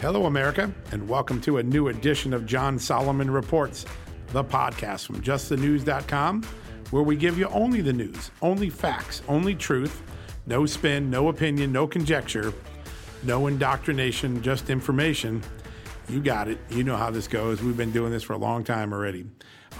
Hello, America, and welcome to a new edition of John Solomon Reports, the podcast from justthenews.com, where we give you only the news, only facts, only truth, no spin, no opinion, no conjecture, no indoctrination, just information. You got it. You know how this goes. We've been doing this for a long time already.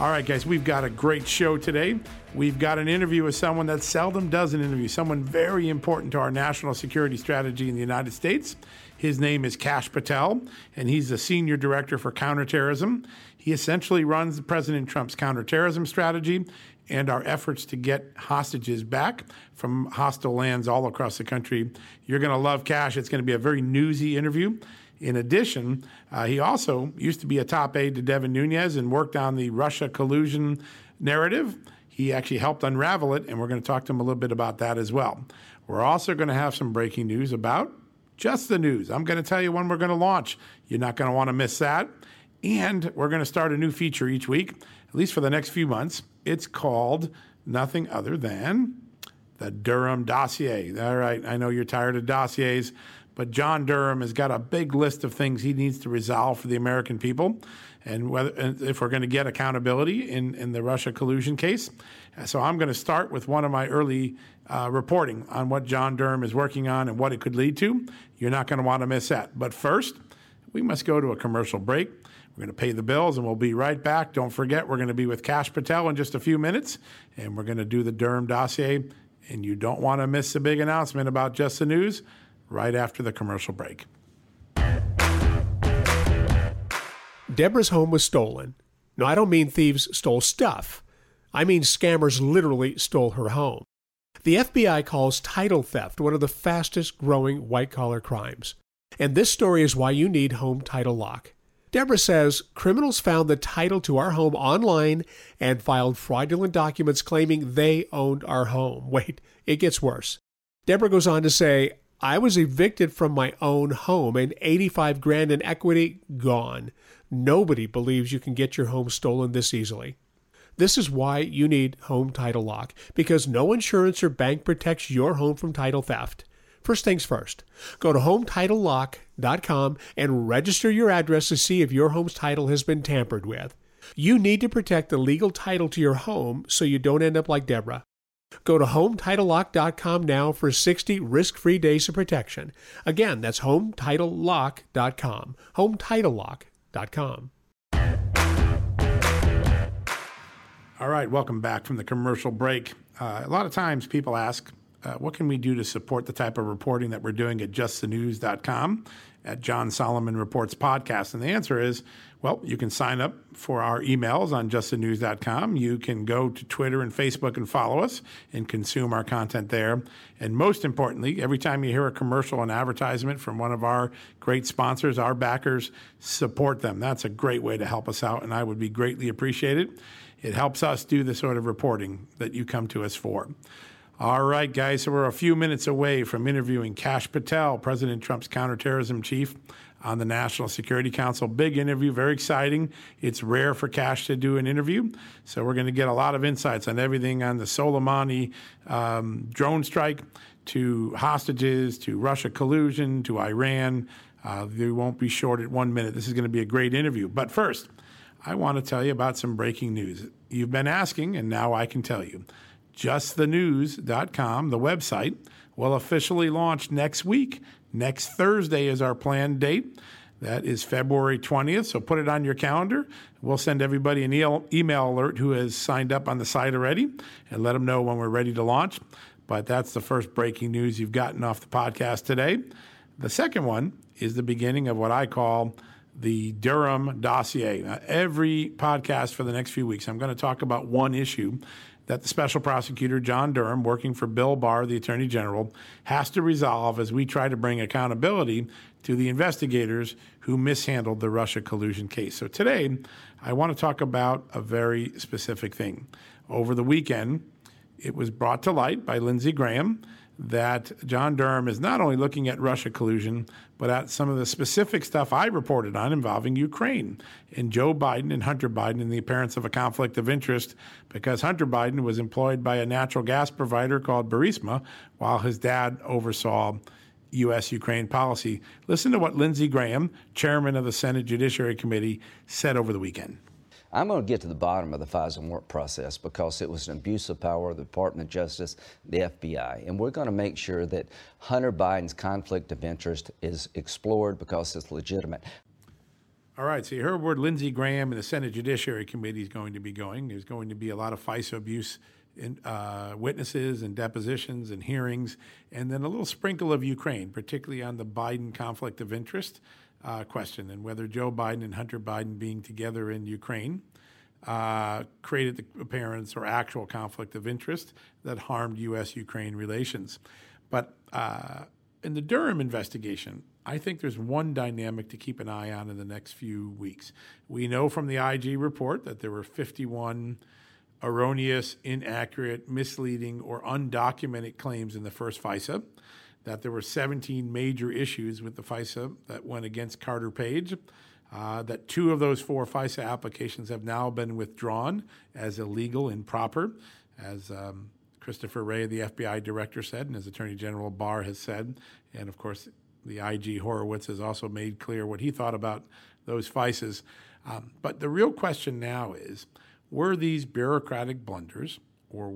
All right, guys, we've got a great show today. We've got an interview with someone that seldom does an interview, someone very important to our national security strategy in the United States. His name is Kash Patel, and he's the senior director for counterterrorism. He essentially runs President Trump's counterterrorism strategy and our efforts to get hostages back from hostile lands all across the country. You're going to love Kash. It's going to be a very newsy interview. In addition, he also used to be a top aide to Devin Nunes and worked on the Russia collusion narrative. He actually helped unravel it, and we're going to talk to him a little bit about that as well. We're also going to have some breaking news about Just the News. I'm going to tell you when we're going to launch. You're not going to want to miss that. And we're going to start a new feature each week, at least for the next few months. It's called nothing other than the Durham dossier. All right, I know you're tired of dossiers, but John Durham has got a big list of things he needs to resolve for the American people, and whether and if we're going to get accountability in the Russia collusion case. So I'm going to start with one of my early reporting on what John Durham is working on and what it could lead to. You're not going to want to miss that. But first, we must go to a commercial break. We're going to pay the bills, and we'll be right back. Don't forget, we're going to be with Kash Patel in just a few minutes, and we're going to do the Durham dossier. And you don't want to miss the big announcement about Just the News right after the commercial break. Deborah's home was stolen. No, I don't mean thieves stole stuff. I mean scammers literally stole her home. The FBI calls title theft one of the fastest-growing white-collar crimes. And this story is why you need Home Title Lock. Deborah says, criminals found the title to our home online and filed fraudulent documents claiming they owned our home. Wait, it gets worse. Deborah goes on to say, I was evicted from my own home and $85,000 in equity gone. Nobody believes you can get your home stolen this easily. This is why you need Home Title Lock, because no insurance or bank protects your home from title theft. First things first, go to HomeTitleLock.com and register your address to see if your home's title has been tampered with. You need to protect the legal title to your home so you don't end up like Deborah. Go to HomeTitleLock.com now for 60 risk-free days of protection. Again, that's HomeTitleLock.com. HomeTitleLock.com. All right, welcome back from the commercial break. A lot of times people ask, what can we do to support the type of reporting that we're doing at justthenews.com at John Solomon Reports Podcast? And the answer is, well, you can sign up for our emails on justthenews.com. You can go to Twitter and Facebook and follow us and consume our content there. And most importantly, every time you hear a commercial and advertisement from one of our great sponsors, our backers, support them. That's a great way to help us out, and I would be greatly appreciated. It helps us do the sort of reporting that you come to us for. All right, guys, so we're a few minutes away from interviewing Kash Patel, President Trump's counterterrorism chief on the National Security Council. Big interview, very exciting. It's rare for Kash to do an interview, so we're going to get a lot of insights on everything on the Soleimani drone strike, to hostages, to Russia collusion, to Iran. They won't be short at 1 minute. This is going to be a great interview. But first, I want to tell you about some breaking news. You've been asking, and now I can tell you. JustTheNews.com, the website, will officially launch next week. Next Thursday is our planned date. That is February 20th, so put it on your calendar. We'll send everybody an email alert who has signed up on the site already and let them know when we're ready to launch. But that's the first breaking news you've gotten off the podcast today. The second one is the beginning of what I call the Durham dossier. Now, every podcast for the next few weeks, I'm going to talk about one issue that the special prosecutor, John Durham, working for Bill Barr, the attorney general, has to resolve as we try to bring accountability to the investigators who mishandled the Russia collusion case. So today, I want to talk about a very specific thing. Over the weekend, it was brought to light by Lindsey Graham that John Durham is not only looking at Russia collusion, but at some of the specific stuff I reported on involving Ukraine and Joe Biden and Hunter Biden and the appearance of a conflict of interest because Hunter Biden was employed by a natural gas provider called Burisma while his dad oversaw U.S.-Ukraine policy. Listen to what Lindsey Graham, chairman of the Senate Judiciary Committee, said over the weekend. I'm going to get to the bottom of the FISA warrant process because it was an abuse of power of the Department of Justice, the FBI. And we're going to make sure that Hunter Biden's conflict of interest is explored because it's legitimate. All right, so you heard where Lindsey Graham and the Senate Judiciary Committee is going to be going. There's going to be a lot of FISA abuse in, witnesses and depositions and hearings, and then a little sprinkle of Ukraine, particularly on the Biden conflict of interest question and whether Joe Biden and Hunter Biden being together in Ukraine created the appearance or actual conflict of interest that harmed U.S.-Ukraine relations. But in the Durham investigation, I think there's one dynamic to keep an eye on in the next few weeks. We know from the IG report that there were 51 erroneous, inaccurate, misleading, or undocumented claims in the first FISA, that there were 17 major issues with the FISA that went against Carter Page, that 2 of those 4 FISA applications have now been withdrawn as illegal, improper, as Christopher Wray, the FBI director, said, and as Attorney General Barr has said. And, of course, the IG Horowitz has also made clear what he thought about those FISAs. But the real question now is, were these bureaucratic blunders, or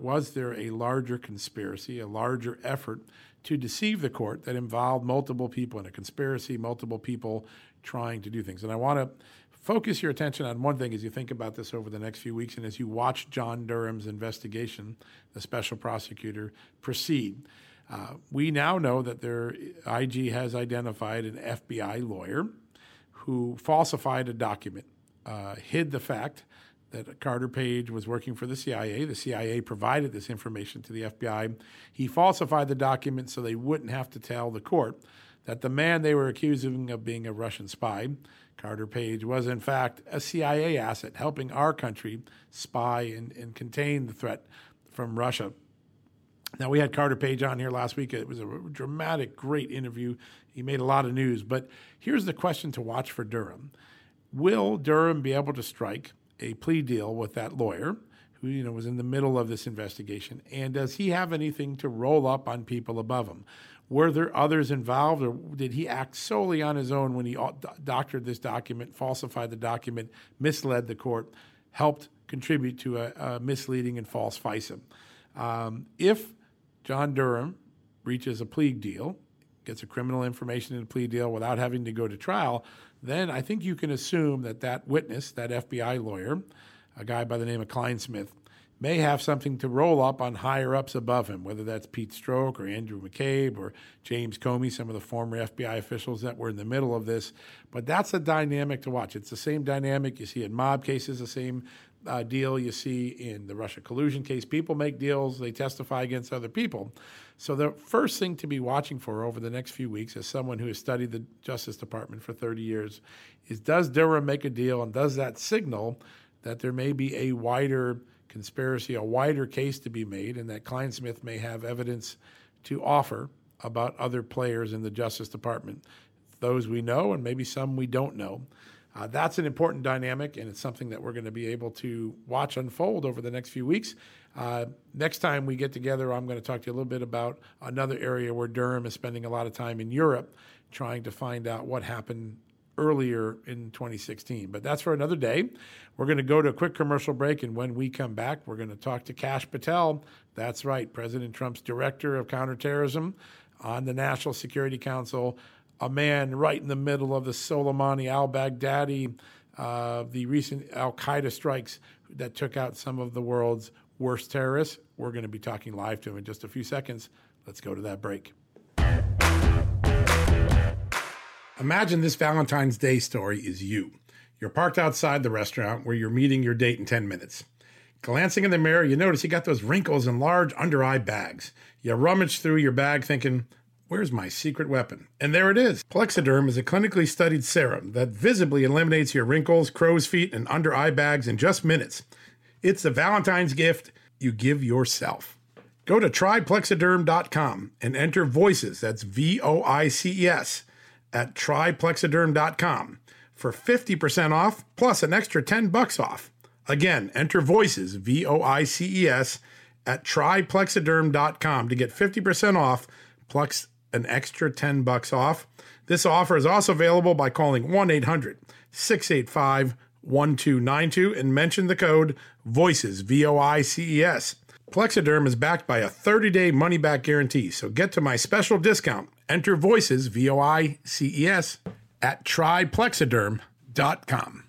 was there a larger conspiracy, a larger effort to deceive the court that involved multiple people in a conspiracy, multiple people trying to do things? And I want to focus your attention on one thing as you think about this over the next few weeks and as you watch John Durham's investigation, the special prosecutor, proceed. We now know that their IG has identified an FBI lawyer who falsified a document, hid the fact that Carter Page was working for the CIA. The CIA provided this information to the FBI. He falsified the document so they wouldn't have to tell the court that the man they were accusing of being a Russian spy, Carter Page, was in fact a CIA asset helping our country spy and contain the threat from Russia. Now, we had Carter Page on here last week. It was a dramatic, great interview. He made a lot of news. But here's the question to watch for Durham. Will Durham be able to strike a plea deal with that lawyer who, you know, was in the middle of this investigation? And does he have anything to roll up on people above him? Were there others involved, or did he act solely on his own when he doctored this document, falsified the document, misled the court, helped contribute to a misleading and false FISA? If John Durham reaches a plea deal, gets a criminal information in a plea deal without having to go to trial, then I think you can assume that that witness, that FBI lawyer, a guy by the name of Clinesmith, may have something to roll up on higher-ups above him, whether that's Peter Strzok or Andrew McCabe or James Comey, some of the former FBI officials that were in the middle of this. But that's a dynamic to watch. It's the same dynamic you see in mob cases, the same deal you see in the Russia collusion case. People make deals, they testify against other people. So the first thing to be watching for over the next few weeks, as someone who has studied the Justice Department for 30 years, is does Durham make a deal, and does that signal that there may be a wider conspiracy a wider case to be made, and that Clinesmith may have evidence to offer about other players in the Justice Department, those we know and maybe some we don't know. That's an important dynamic, and it's something that we're going to be able to watch unfold over the next few weeks. Next time we get together, I'm going to talk to you a little bit about another area where Durham is spending a lot of time in Europe trying to find out what happened earlier in 2016. But that's for another day. We're going to go to a quick commercial break, and when we come back, we're going to talk to Kash Patel. That's right, President Trump's director of counterterrorism on the National Security Council, a man right in the middle of the Soleimani al-Baghdadi, the recent al-Qaeda strikes that took out some of the world's worst terrorists. We're going to be talking live to him in just a few seconds. Let's go to that break. Imagine this Valentine's Day story is you. You're parked outside the restaurant where you're meeting your date in 10 minutes. Glancing in the mirror, you notice you got those wrinkles and large under-eye bags. You rummage through your bag thinking, where's my secret weapon? And there it is. Plexiderm is a clinically studied serum that visibly eliminates your wrinkles, crow's feet, and under-eye bags in just minutes. It's the Valentine's gift you give yourself. Go to tryplexiderm.com and enter VOICES, that's VOICES, at tryplexiderm.com for 50% off plus an extra $10 off. Again, enter VOICES, VOICES, at tryplexiderm.com to get 50% off plus an extra $10 off. This offer is also available by calling 1-800-685-1292 and mention the code VOICES, VOICES. Plexiderm is backed by a 30-day money-back guarantee, so get to my special discount. Enter VOICES, VOICES, at tryplexiderm.com.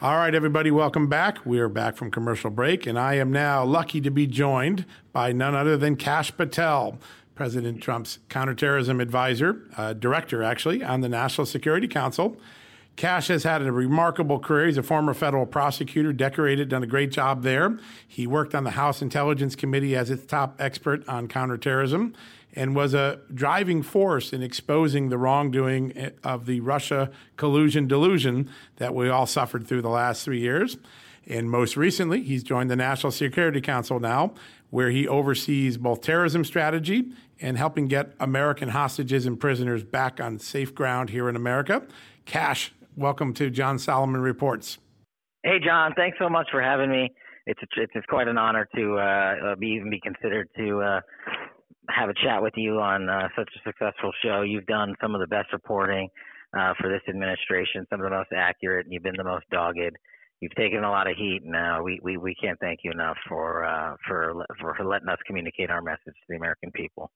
All right, everybody, welcome back. We are back from commercial break, and I am now lucky to be joined by none other than Kash Patel, President Trump's counterterrorism advisor, director, actually, on the National Security Council. Kash has had a remarkable career. He's a former federal prosecutor, decorated, done a great job there. He worked on the House Intelligence Committee as its top expert on counterterrorism and was a driving force in exposing the wrongdoing of the Russia collusion delusion that we all suffered through the last 3 years. And most recently, he's joined the National Security Council now, where he oversees both terrorism strategy and helping get American hostages and prisoners back on safe ground here in America. Kash, welcome to John Solomon Reports. Hey, John, thanks so much for having me. It's quite an honor to be considered to have a chat with you on such a successful show. You've done some of the best reporting for this administration, some of the most accurate, and you've been the most dogged. You've taken a lot of heat, and we can't thank you enough for letting us communicate our message to the American people.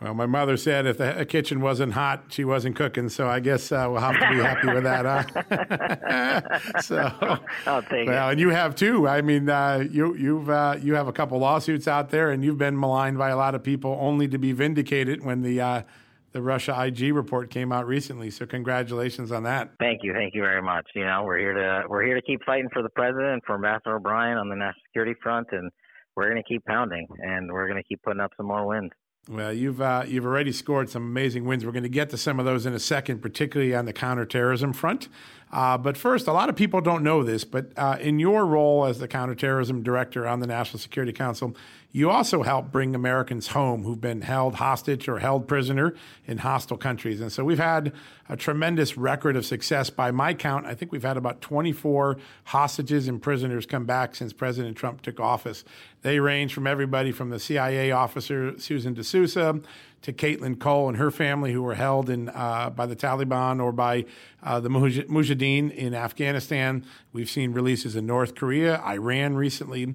Well, my mother said if the kitchen wasn't hot, she wasn't cooking, so I guess we'll have to be happy with that, huh? So, I'll take it. And you have too. I mean, you have a couple lawsuits out there, and you've been maligned by a lot of people, only to be vindicated when the Russia IG report came out recently. So, congratulations on that. Thank you very much. You know, we're here to keep fighting for the president, for Ambassador O'Brien on the national security front, and we're going to keep pounding, and we're going to keep putting up some more wins. Well, you've already scored some amazing wins. We're going to get to some of those in a second, particularly on the counterterrorism front. But first, a lot of people don't know this, but in your role as the counterterrorism director on the National Security Council, you also help bring Americans home who've been held hostage or held prisoner in hostile countries. And so we've had a tremendous record of success. By my count, I think we've had about 24 hostages and prisoners come back since President Trump took office. They range from everybody from the CIA officer Susan D'Souza to Caitlin Cole and her family, who were held in by the Taliban or by the Mujahideen in Afghanistan. We've seen releases in North Korea, Iran recently.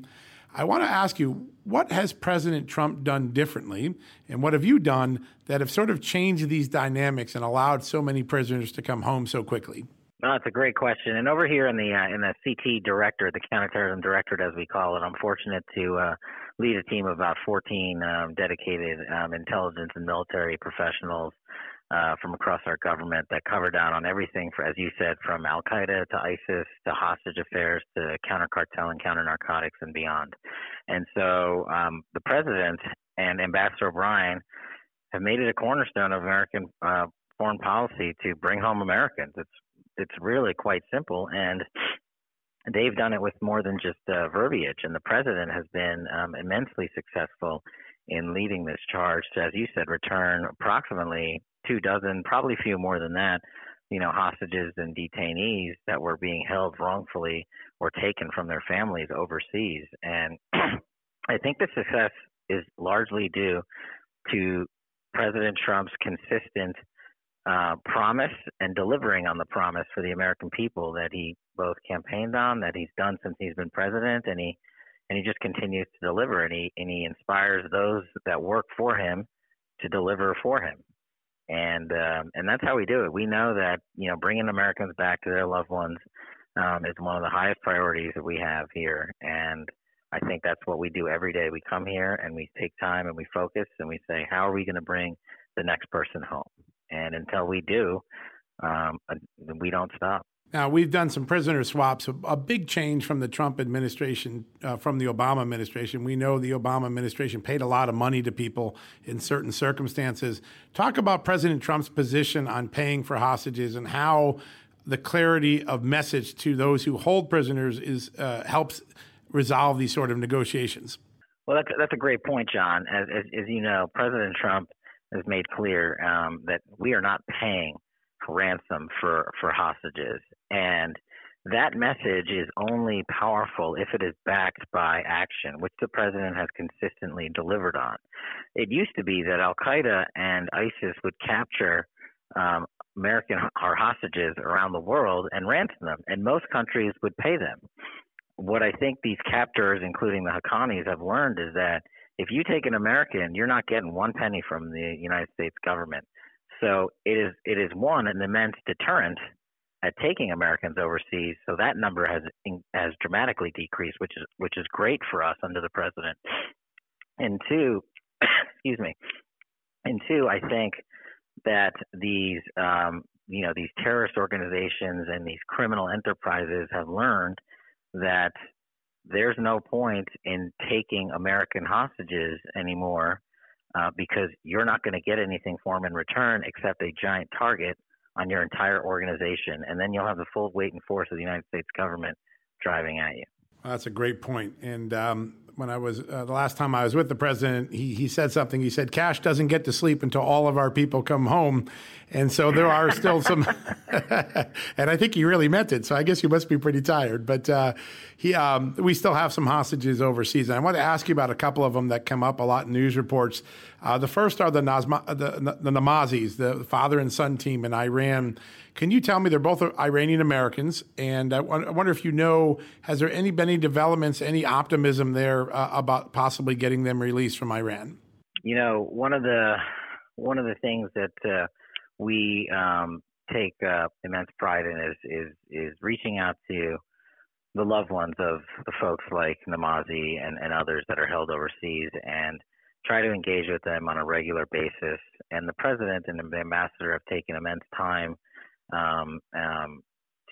I want to ask you, what has President Trump done differently, and what have you done that have sort of changed these dynamics and allowed so many prisoners to come home so quickly? No, that's a great question. And over here in the CT director, the counterterrorism directorate, as we call it, I'm fortunate to lead a team of about 14 dedicated intelligence and military professionals from across our government that cover down on everything, as you said, from al-Qaeda to ISIS to hostage affairs to counter-cartel and counter-narcotics and beyond. And so the president and Ambassador O'Brien have made it a cornerstone of American foreign policy to bring home Americans. It's really quite simple, and they've done it with more than just verbiage. And the president has been immensely successful in leading this charge to, as you said, return approximately 24, probably a few more than that, hostages and detainees that were being held wrongfully or taken from their families overseas. And I think the success is largely due to President Trump's consistent promise and delivering on the promise for the American people that he both campaigned on, that he's done since he's been president, and he just continues to deliver, and he inspires those that work for him to deliver for him. And that's how we do it. We know that, bringing Americans back to their loved ones is one of the highest priorities that we have here. And I think that's what we do every day. We come here and we take time and we focus and we say, how are we going to bring the next person home? And until we do, we don't stop. Now, we've done some prisoner swaps, a big change from the Trump administration, from the Obama administration. We know the Obama administration paid a lot of money to people in certain circumstances. Talk about President Trump's position on paying for hostages and how the clarity of message to those who hold prisoners is helps resolve these sort of negotiations. Well, that's a great point, John. As you know, President Trump has made clear that we are not paying ransom for hostages, and that message is only powerful if it is backed by action, which the president has consistently delivered on. It used to be that al-Qaeda and ISIS would capture American or hostages around the world and ransom them, and most countries would pay them. What I think these captors, including the Haqqanis, have learned is that if you take an American, you're not getting one penny from the United States government. So it is one, an immense deterrent at taking Americans overseas. So that number has dramatically decreased, which is great for us under the president. And two, I think that these these terrorist organizations and these criminal enterprises have learned that there's no point in taking American hostages anymore. Because you're not going to get anything for them in return except a giant target on your entire organization. And then you'll have the full weight and force of the United States government driving at you. Well, that's a great point. And when I was the last time I was with the president, he said something. He said, Cash doesn't get to sleep until all of our people come home. And so there are still some. And I think he really meant it. So I guess you must be pretty tired. But we still have some hostages overseas. And I want to ask you about a couple of them that come up a lot in news reports. The first are the Namazis, the father and son team in Iran. Can you tell me, they're both Iranian Americans, and I wonder if you know, has there been any developments, any optimism there about possibly getting them released from Iran? One of the things that we take immense pride in is reaching out to the loved ones of the folks like Namazi and others that are held overseas, and try to engage with them on a regular basis. And the president and the ambassador have taken immense time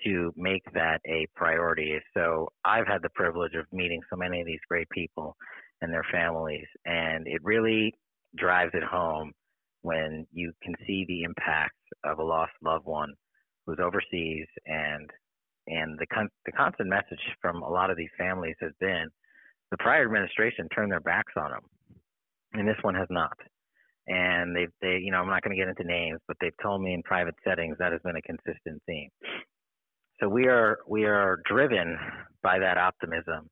to make that a priority. So I've had the privilege of meeting so many of these great people and their families, and it really drives it home when you can see the impact of a lost loved one who's overseas. And the constant message from a lot of these families has been the prior administration turned their backs on them, and this one has not. And they I'm not going to get into names, but they've told me in private settings that has been a consistent theme. So we are driven by that optimism,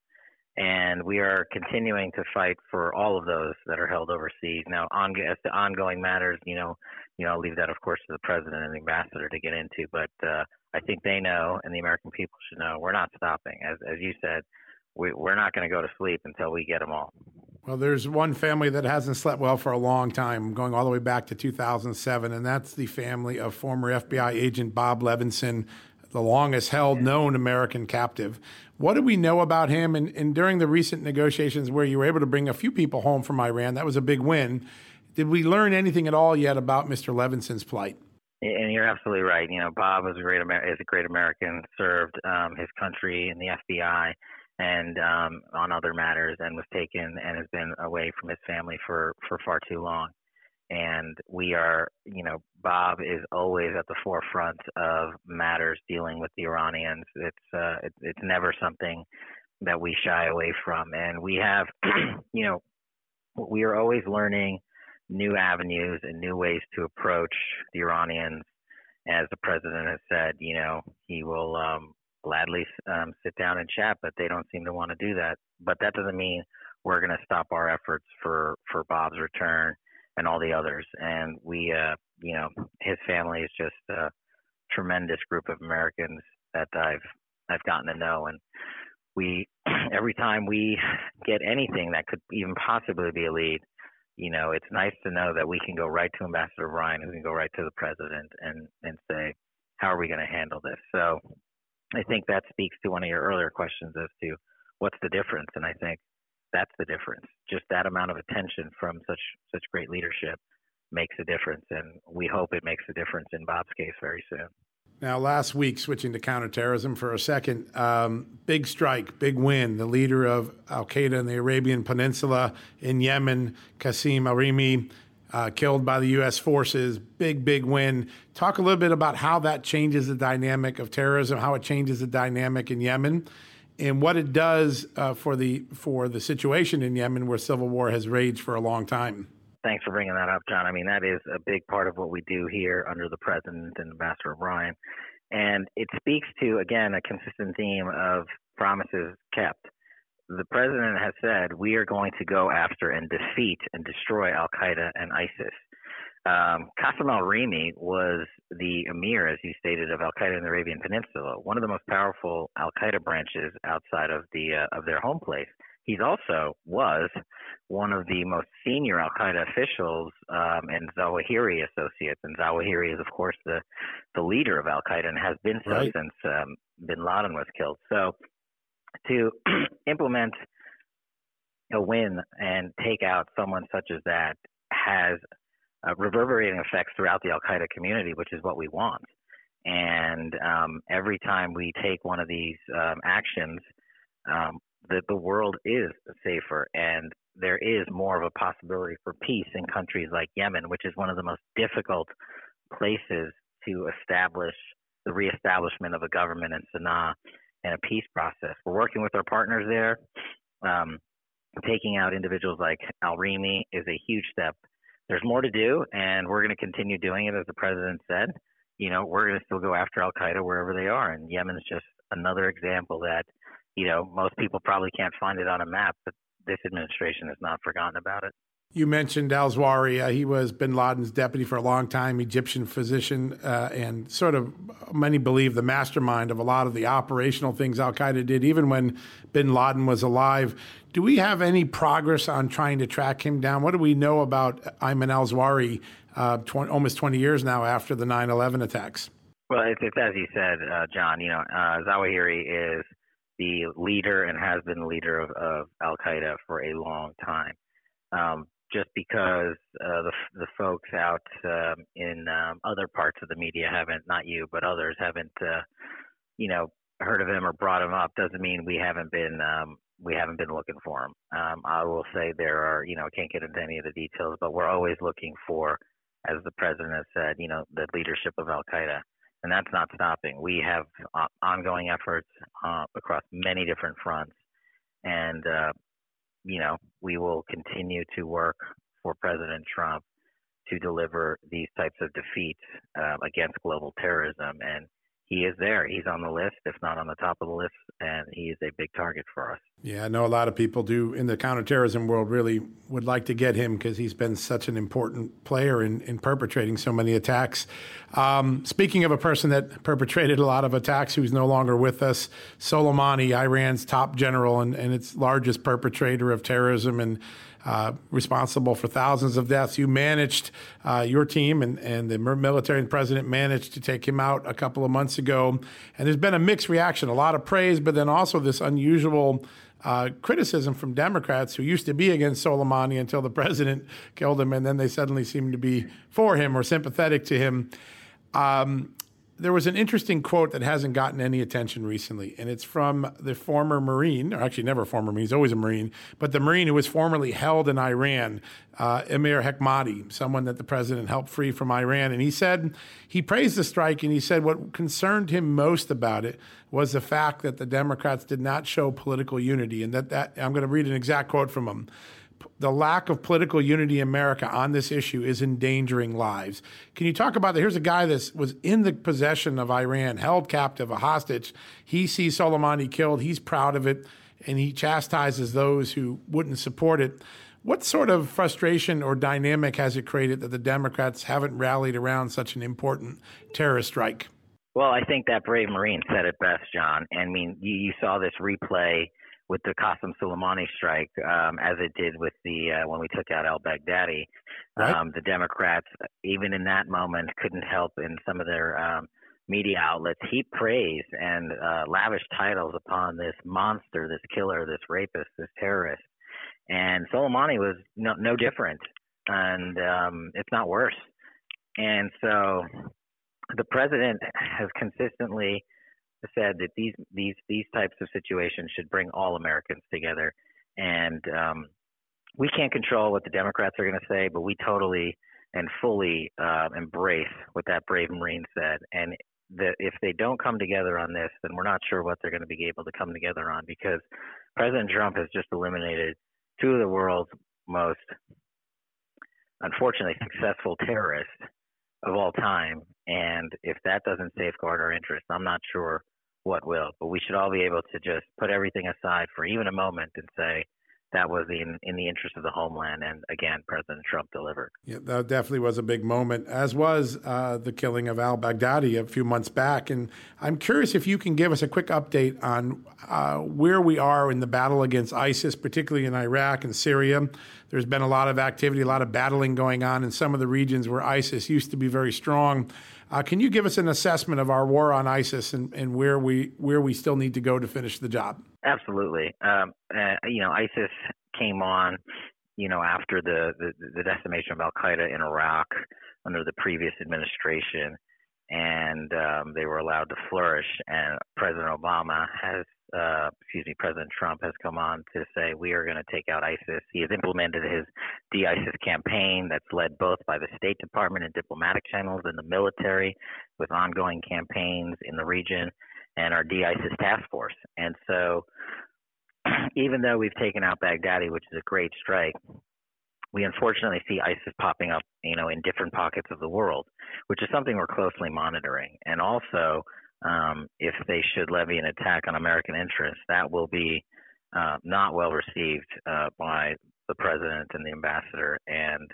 and we are continuing to fight for all of those that are held overseas. Now, as to ongoing matters, I'll leave that, of course, to the president and the ambassador to get into. But I think they know, and the American people should know, we're not stopping. As you said, we're not going to go to sleep until we get them all. Well, there's one family that hasn't slept well for a long time, going all the way back to 2007, and that's the family of former FBI agent Bob Levinson, the longest-held known American captive. What do we know about him? And during the recent negotiations where you were able to bring a few people home from Iran, that was a big win. Did we learn anything at all yet about Mr. Levinson's plight? And you're absolutely right. Bob is a great American, served his country in the FBI, and on other matters, and was taken and has been away from his family for far too long. And we are, you know, Bob is always at the forefront of matters dealing with the Iranians. It's never something that we shy away from. And we have, you know, we are always learning new avenues and new ways to approach the Iranians. As the president has said, you know, he will gladly sit down and chat, but they don't seem to want to do that. But that doesn't mean we're going to stop our efforts for Bob's return and all the others. And we, you know, his family is just a tremendous group of Americans that I've gotten to know. And we, every time we get anything that could even possibly be a lead, you know, it's nice to know that we can go right to Ambassador Ryan, who can go right to the president and say, how are we going to handle this? So I think that speaks to one of your earlier questions as to what's the difference. And I think that's the difference. Just that amount of attention from such great leadership makes a difference. And we hope it makes a difference in Bob's case very soon. Now, last week, switching to counterterrorism for a second, big strike, big win. The leader of al-Qaeda in the Arabian Peninsula in Yemen, Qasim al-Rimi, killed by the U.S. forces. Big, big win. Talk a little bit about how that changes the dynamic of terrorism, how it changes the dynamic in Yemen, and what it does for the situation in Yemen where civil war has raged for a long time. Thanks for bringing that up, John. I mean, that is a big part of what we do here under the president and Ambassador O'Brien. And it speaks to, again, a consistent theme of promises kept. The president has said, we are going to go after and defeat and destroy al-Qaeda and ISIS. Qasim al-Rimi was the Amir, as you stated, of al-Qaeda in the Arabian Peninsula, one of the most powerful al-Qaeda branches outside of the of their home place. He's also was one of the most senior al-Qaeda officials and Zawahiri associates. And Zawahiri is, of course, the leader of al-Qaeda and has been so right. Since bin Laden was killed. So to implement a win and take out someone such as that has reverberating effects throughout the al-Qaeda community, which is what we want. And every time we take one of these actions, the world is safer and there is more of a possibility for peace in countries like Yemen, which is one of the most difficult places to establish the reestablishment of a government in Sana'a and a peace process. We're working with our partners there. Taking out individuals like al-Rimi is a huge step. There's more to do, and we're going to continue doing it, as the president said. You know, we're going to still go after al-Qaeda wherever they are, and Yemen's just another example that, you know, most people probably can't find it on a map, but this administration has not forgotten about it. You mentioned al-Zawahiri. He was bin Laden's deputy for a long time, Egyptian physician, and sort of, many believe, the mastermind of a lot of the operational things al-Qaeda did, even when bin Laden was alive. Do we have any progress on trying to track him down? What do we know about Ayman al-Zawahiri almost 20 years now after the 9/11 attacks? Well, it's as you said, John, you know, Zawahiri is the leader and has been the leader of al-Qaeda for a long time. Just because the folks out in other parts of the media haven't, not you, but others haven't, you know, heard of him or brought him up doesn't mean we haven't been looking for him. I will say there are, you know, I can't get into any of the details, but we're always looking for, as the president has said, you know, the leadership of al-Qaeda. And that's not stopping. We have ongoing efforts across many different fronts. And, you know, we will continue to work for President Trump to deliver these types of defeats against global terrorism. And he is there. He's on the list, if not on the top of the list. And he is a big target for us. Yeah, I know a lot of people do in the counterterrorism world really would like to get him because he's been such an important player in perpetrating so many attacks. Speaking of a person that perpetrated a lot of attacks who's no longer with us, Soleimani, Iran's top general and its largest perpetrator of terrorism and responsible for thousands of deaths. You managed, your team and the military and president managed to take him out a couple of months ago. And there's been a mixed reaction, a lot of praise, but then also this unusual criticism from Democrats who used to be against Soleimani until the president killed him, and then they suddenly seem to be for him or sympathetic to him. There was an interesting quote that hasn't gotten any attention recently, and it's from the former Marine, or actually never former Marine, he's always a Marine, but the Marine who was formerly held in Iran, Amir Hekmati, someone that the president helped free from Iran. And he said, he praised the strike, and he said what concerned him most about it was the fact that the Democrats did not show political unity. And that I'm going to read an exact quote from him. The lack of political unity in America on this issue is endangering lives. Can you talk about that? Here's a guy that was in the possession of Iran, held captive, a hostage. He sees Soleimani killed. He's proud of it, and he chastises those who wouldn't support it. What sort of frustration or dynamic has it created that the Democrats haven't rallied around such an important terrorist strike? Well, I think that brave Marine said it best, John. I mean, you saw this replay with the Qasem Soleimani strike, as it did with the when we took out al-Baghdadi. Right. The Democrats, even in that moment, couldn't help in some of their media outlets heap praise and lavished titles upon this monster, this killer, this rapist, this terrorist. And Soleimani was no different, and if not worse. And so the president has consistently said that these types of situations should bring all Americans together, and we can't control what the Democrats are going to say, but we totally and fully embrace what that brave Marine said. And if they don't come together on this, then we're not sure what they're going to be able to come together on, because President Trump has just eliminated two of the world's most, unfortunately, successful terrorists of all time. And if that doesn't safeguard our interests, I'm not sure what will. But we should all be able to just put everything aside for even a moment and say that was in the interest of the homeland. And again, President Trump delivered. Yeah, that definitely was a big moment, as was the killing of al-Baghdadi a few months back. And I'm curious if you can give us a quick update on where we are in the battle against ISIS, particularly in Iraq and Syria. There's been a lot of activity, a lot of battling going on in some of the regions where ISIS used to be very strong. Can you give us an assessment of our war on ISIS and where we still need to go to finish the job? Absolutely. ISIS came on, after the decimation of al-Qaeda in Iraq under the previous administration, and they were allowed to flourish. And President Trump has come on to say we are going to take out ISIS. He has implemented his de-ISIS campaign that's led both by the State Department and diplomatic channels and the military, with ongoing campaigns in the region and our de-ISIS task force. And so even though we've taken out Baghdadi, which is a great strike, we unfortunately see ISIS popping up, in different pockets of the world, which is something we're closely monitoring. And also, if they should levy an attack on American interests, that will be not well received by the president and the ambassador, and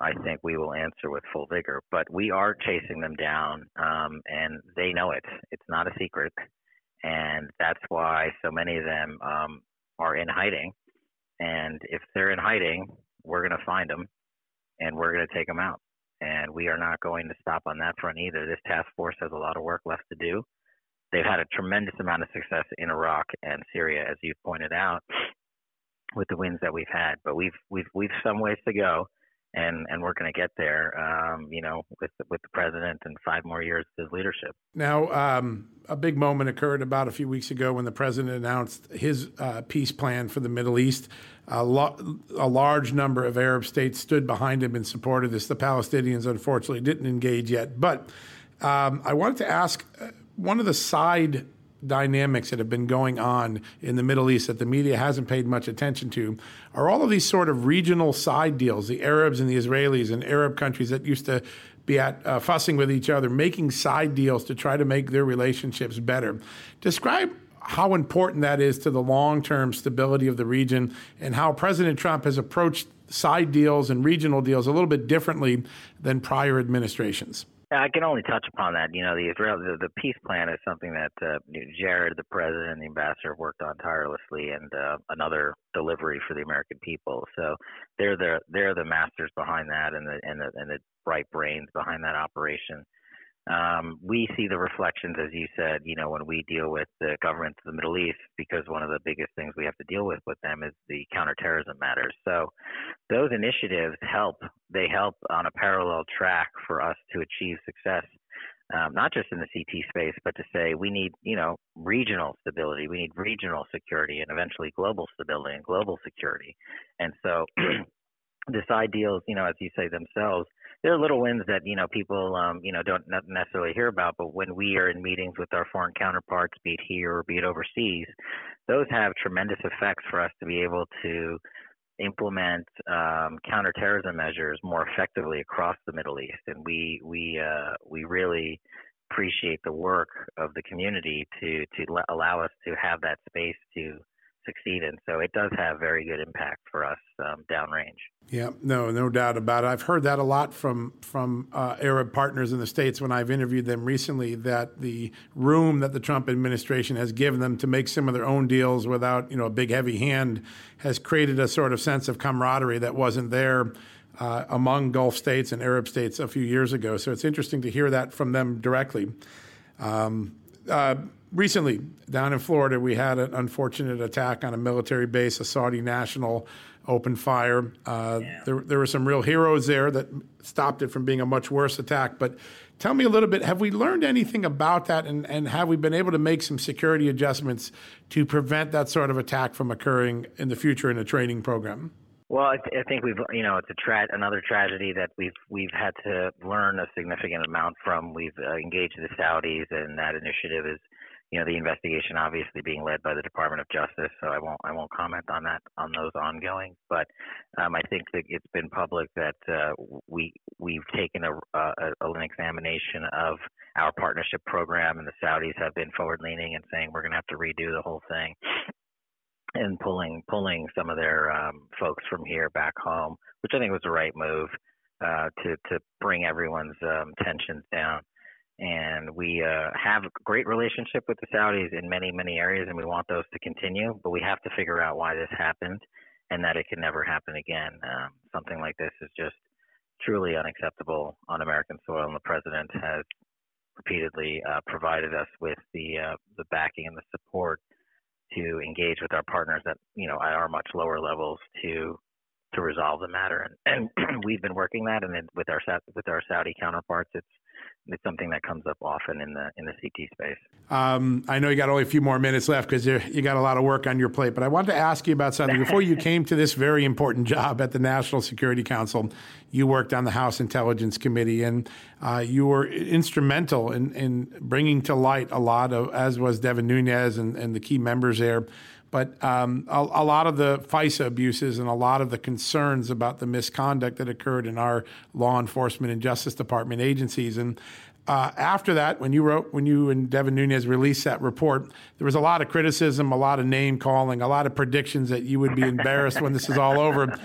I think we will answer with full vigor. But we are chasing them down, and they know it. It's not a secret, and that's why so many of them are in hiding. And if they're in hiding, we're going to find them, and we're going to take them out. And we are not going to stop on that front either. This task force has a lot of work left to do. They've had a tremendous amount of success in Iraq and Syria, as you've pointed out, with the wins that we've had. But we've some ways to go, and we're going to get there, with the president and 5 more years of his leadership. Now, a big moment occurred about a few weeks ago when the president announced his peace plan for the Middle East. A large number of Arab states stood behind him in support of this. The Palestinians, unfortunately, didn't engage yet. But I wanted to ask one of the side dynamics that have been going on in the Middle East that the media hasn't paid much attention to are all of these sort of regional side deals, the Arabs and the Israelis and Arab countries that used to be at fussing with each other, making side deals to try to make their relationships better. Describe how important that is to the long-term stability of the region and how President Trump has approached side deals and regional deals a little bit differently than prior administrations. I can only touch upon that. The peace plan is something that Jared, the president, and the ambassador worked on tirelessly, and another delivery for the American people. So they're the masters behind that, and the bright brains behind that operation. We see the reflections, as you said, when we deal with the governments of the Middle East, because one of the biggest things we have to deal with them is the counterterrorism matters. So those initiatives help on a parallel track for us to achieve success not just in the CT space, but to say we need, regional stability, we need regional security, and eventually global stability and global security. And so this idea is, as you say themselves, there are little wins that, people, don't necessarily hear about. But when we are in meetings with our foreign counterparts, be it here or be it overseas, those have tremendous effects for us to be able to implement counterterrorism measures more effectively across the Middle East. And we really appreciate the work of the community to allow us to have that space to succeed in. So it does have very good impact for us downrange. Yeah, no doubt about it. I've heard that a lot from Arab partners in the States when I've interviewed them recently, that the room that the Trump administration has given them to make some of their own deals without, a big heavy hand has created a sort of sense of camaraderie that wasn't there among Gulf states and Arab states a few years ago. So it's interesting to hear that from them directly. Recently, down in Florida, we had an unfortunate attack on a military base. A Saudi national opened fire. There were some real heroes there that stopped it from being a much worse attack. But tell me a little bit, have we learned anything about that, and have we been able to make some security adjustments to prevent that sort of attack from occurring in the future in a training program? Well, I think we've, it's another tragedy that we've had to learn a significant amount from. We've engaged the Saudis, and that initiative is, the investigation obviously being led by the Department of Justice. So I won't comment on that, on those ongoing. But I think that it's been public that we've taken an examination of our partnership program, and the Saudis have been forward leaning and saying we're going to have to redo the whole thing, and pulling some of their folks from here back home, which I think was the right move to bring everyone's tensions down. And we have a great relationship with the Saudis in many, many areas, and we want those to continue. But we have to figure out why this happened and that it can never happen again. Something like this is just truly unacceptable on American soil, and the president has repeatedly provided us with the backing and the support to engage with our partners at at our much lower levels to resolve the matter. And we've been working that, and then with our Saudi counterparts, it's something that comes up often in the CT space. I know you got only a few more minutes left because you got a lot of work on your plate, but I wanted to ask you about something. Before you came to this very important job at the National Security Council, you worked on the House Intelligence Committee, and you were instrumental in bringing to light a lot of, as was Devin Nunes and the key members there, but a lot of the FISA abuses and a lot of the concerns about the misconduct that occurred in our law enforcement and Justice Department agencies. And after that, when you and Devin Nunes released that report, there was a lot of criticism, a lot of name calling, a lot of predictions that you would be embarrassed when this is all over.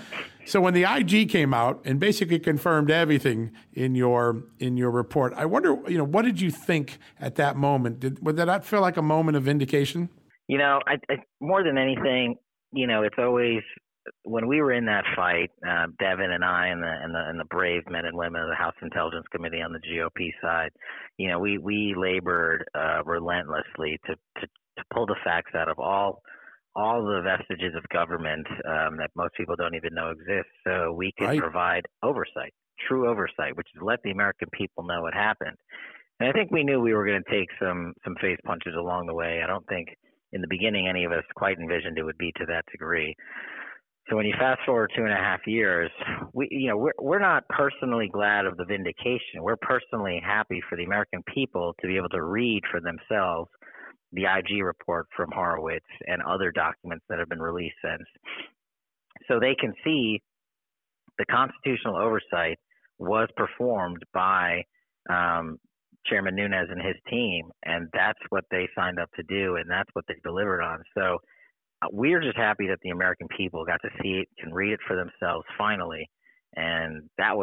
So when the IG came out and basically confirmed everything in your report, I wonder, what did you think at that moment? Did that feel like a moment of vindication? I more than anything, it's always when we were in that fight, Devin and I and the brave men and women of the House Intelligence Committee on the GOP side, we labored relentlessly to pull the facts out of all the vestiges of government that most people don't even know exist, so we could provide oversight, true oversight, which is let the American people know what happened. And I think we knew we were going to take some face punches along the way. I don't think in the beginning any of us quite envisioned it would be to that degree. So when you fast forward 2.5 years, we're not personally glad of the vindication. We're personally happy for the American people to be able to read for themselves the IG report from Horowitz and other documents that have been released since, so they can see the constitutional oversight was performed by Chairman Nunes and his team, and that's what they signed up to do, and that's what they delivered on. So we're just happy that the American people got to see it, can read it for themselves finally, and that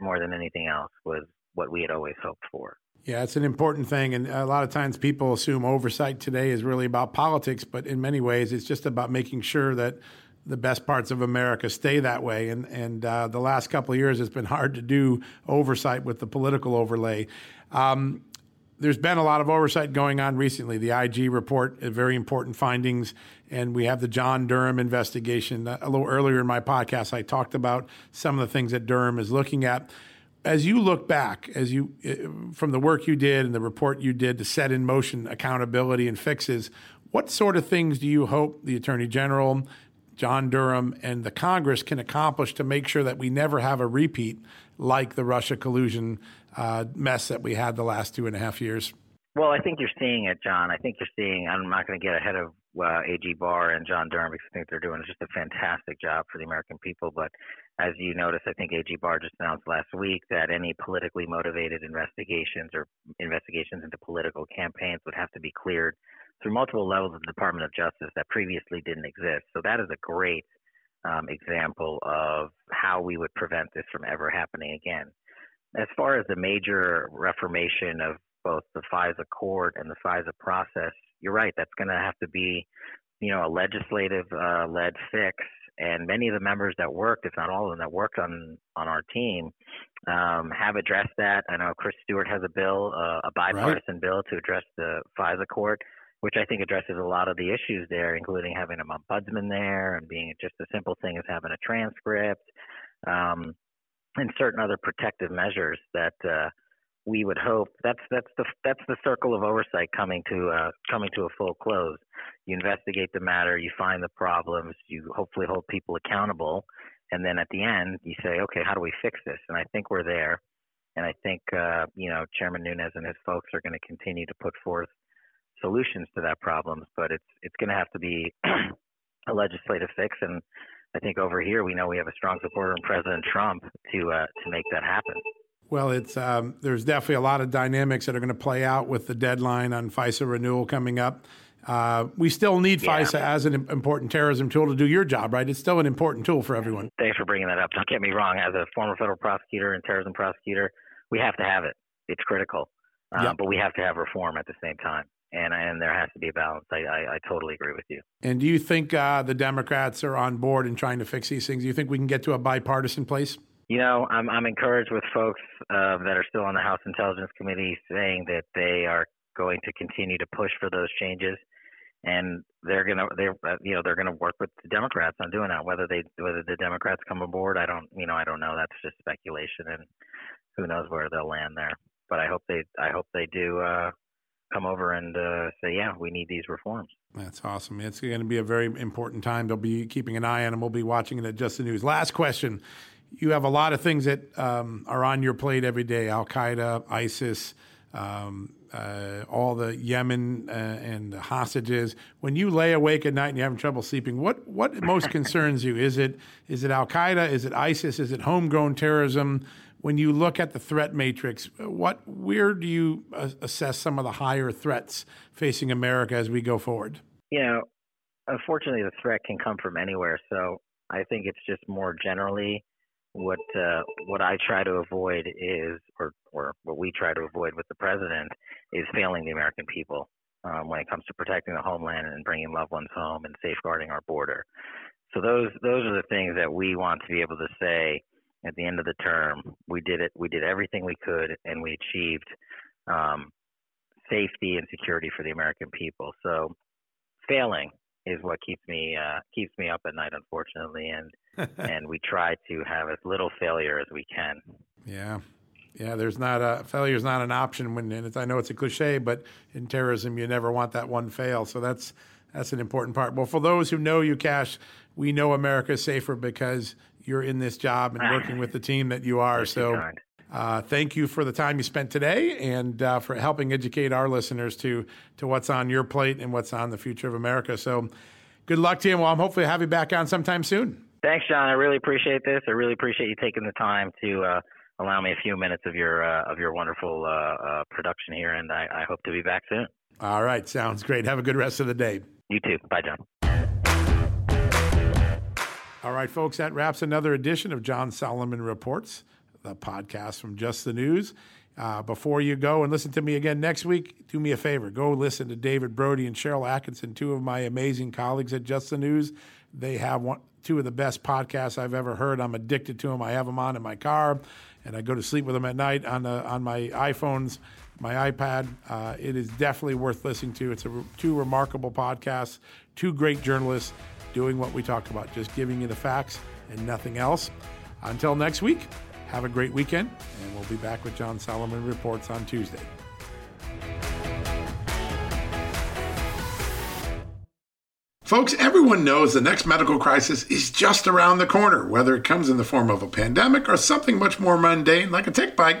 more than anything else was what we had always hoped for. Yeah, it's an important thing, and a lot of times people assume oversight today is really about politics, but in many ways it's just about making sure that the best parts of America stay that way. And the last couple of years, it's been hard to do oversight with the political overlay. There's been a lot of oversight going on recently. The IG report, very important findings. And we have the John Durham investigation. A little earlier in my podcast, I talked about some of the things that Durham is looking at. as you look back, as you from the work you did and the report you did to set in motion accountability and fixes, what sort of things do you hope the Attorney General, John Durham, and the Congress can accomplish to make sure that we never have a repeat like the Russia collusion mess that we had the last 2.5 years? Well, I think you're seeing it, John. I'm not going to get ahead of A.G. Barr and John Durham because I think they're doing just a fantastic job for the American people. But as you notice, I think A.G. Barr just announced last week that any politically motivated investigations or investigations into political campaigns would have to be cleared through multiple levels of the Department of Justice that previously didn't exist. So that is a great example of how we would prevent this from ever happening again. As far as the major reformation of both the FISA court and the FISA process, you're right, that's going to have to be, a legislative-led fix. And many of the members that worked, if not all of them that worked on our team, have addressed that. I know Chris Stewart has a bill, a bipartisan bill to address the FISA court, which I think addresses a lot of the issues there, including having an ombudsman there and being just a simple thing as having a transcript, and certain other protective measures that we would hope. That's the circle of oversight coming to a full close. You investigate the matter, you find the problems, you hopefully hold people accountable, and then at the end you say, okay, how do we fix this? And I think we're there, and I think Chairman Nunes and his folks are going to continue to put forth solutions to that problem, but it's going to have to be a legislative fix. And I think over here we know we have a strong supporter in President Trump to make that happen. Well, it's there's definitely a lot of dynamics that are going to play out with the deadline on FISA renewal coming up. We still need FISA as an important terrorism tool to do your job, right? It's still an important tool for everyone. Thanks for bringing that up. Don't get me wrong. As a former federal prosecutor and terrorism prosecutor, we have to have it. It's critical. But we have to have reform at the same time. And there has to be a balance. I totally agree with you. And do you think the Democrats are on board in trying to fix these things? Do you think we can get to a bipartisan place? I'm encouraged with folks that are still on the House Intelligence Committee saying that they are going to continue to push for those changes, and they're gonna work with the Democrats on doing that. Whether the Democrats come aboard, I don't know. That's just speculation, and who knows where they'll land there. But I hope they do. Come over and say, yeah, we need these reforms. That's awesome. It's going to be a very important time. They'll be keeping an eye on them. We'll be watching it at Just the News. Last question. You have a lot of things that are on your plate every day, Al-Qaeda, ISIS, all the Yemen and the hostages. When you lay awake at night and you're having trouble sleeping, what most concerns you? Is it Al-Qaeda? Is it ISIS? Is it homegrown terrorism? When you look at the threat matrix, where do you assess some of the higher threats facing America as we go forward? Unfortunately, the threat can come from anywhere. So I think it's just more generally what I try to avoid is, or what we try to avoid with the president is failing the American people when it comes to protecting the homeland and bringing loved ones home and safeguarding our border. So those are the things that we want to be able to say. At the end of the term, we did it. We did everything we could, and we achieved safety and security for the American people. So, failing is what keeps me up at night, unfortunately. And we try to have as little failure as we can. Yeah. There's not failure's not an option. And I know it's a cliche, but in terrorism, you never want that one fail. So that's an important part. Well, for those who know you, Kash, we know America is safer because you're in this job and working with the team that you are. So thank you for the time you spent today and for helping educate our listeners to what's on your plate and what's on the future of America. So good luck to you. And well, I'm hopefully have you back on sometime soon. Thanks, John. I really appreciate this. I really appreciate you taking the time to allow me a few minutes of your wonderful production here. And I hope to be back soon. All right. Sounds great. Have a good rest of the day. You too. Bye, John. All right, folks, that wraps another edition of John Solomon Reports, the podcast from Just the News. Before you go and listen to me again next week, do me a favor. Go listen to David Brody and Cheryl Atkinson, two of my amazing colleagues at Just the News. They have two of the best podcasts I've ever heard. I'm addicted to them. I have them on in my car, and I go to sleep with them at night on my iPhones, my iPad. It is definitely worth listening to. It's two remarkable podcasts, two great journalists, doing what we talked about, just giving you the facts and nothing else. Until next week. Have a great weekend, and we'll be back with John Solomon Reports on Tuesday. Folks, everyone knows the next medical crisis is just around the corner. Whether it comes in the form of a pandemic or something much more mundane like a tick bite,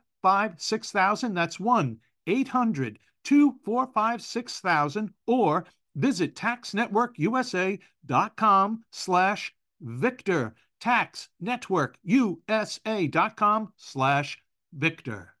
That's 1-800-245-6000, or visit taxnetworkusa.com/Victor. taxnetworkusa.com/Victor.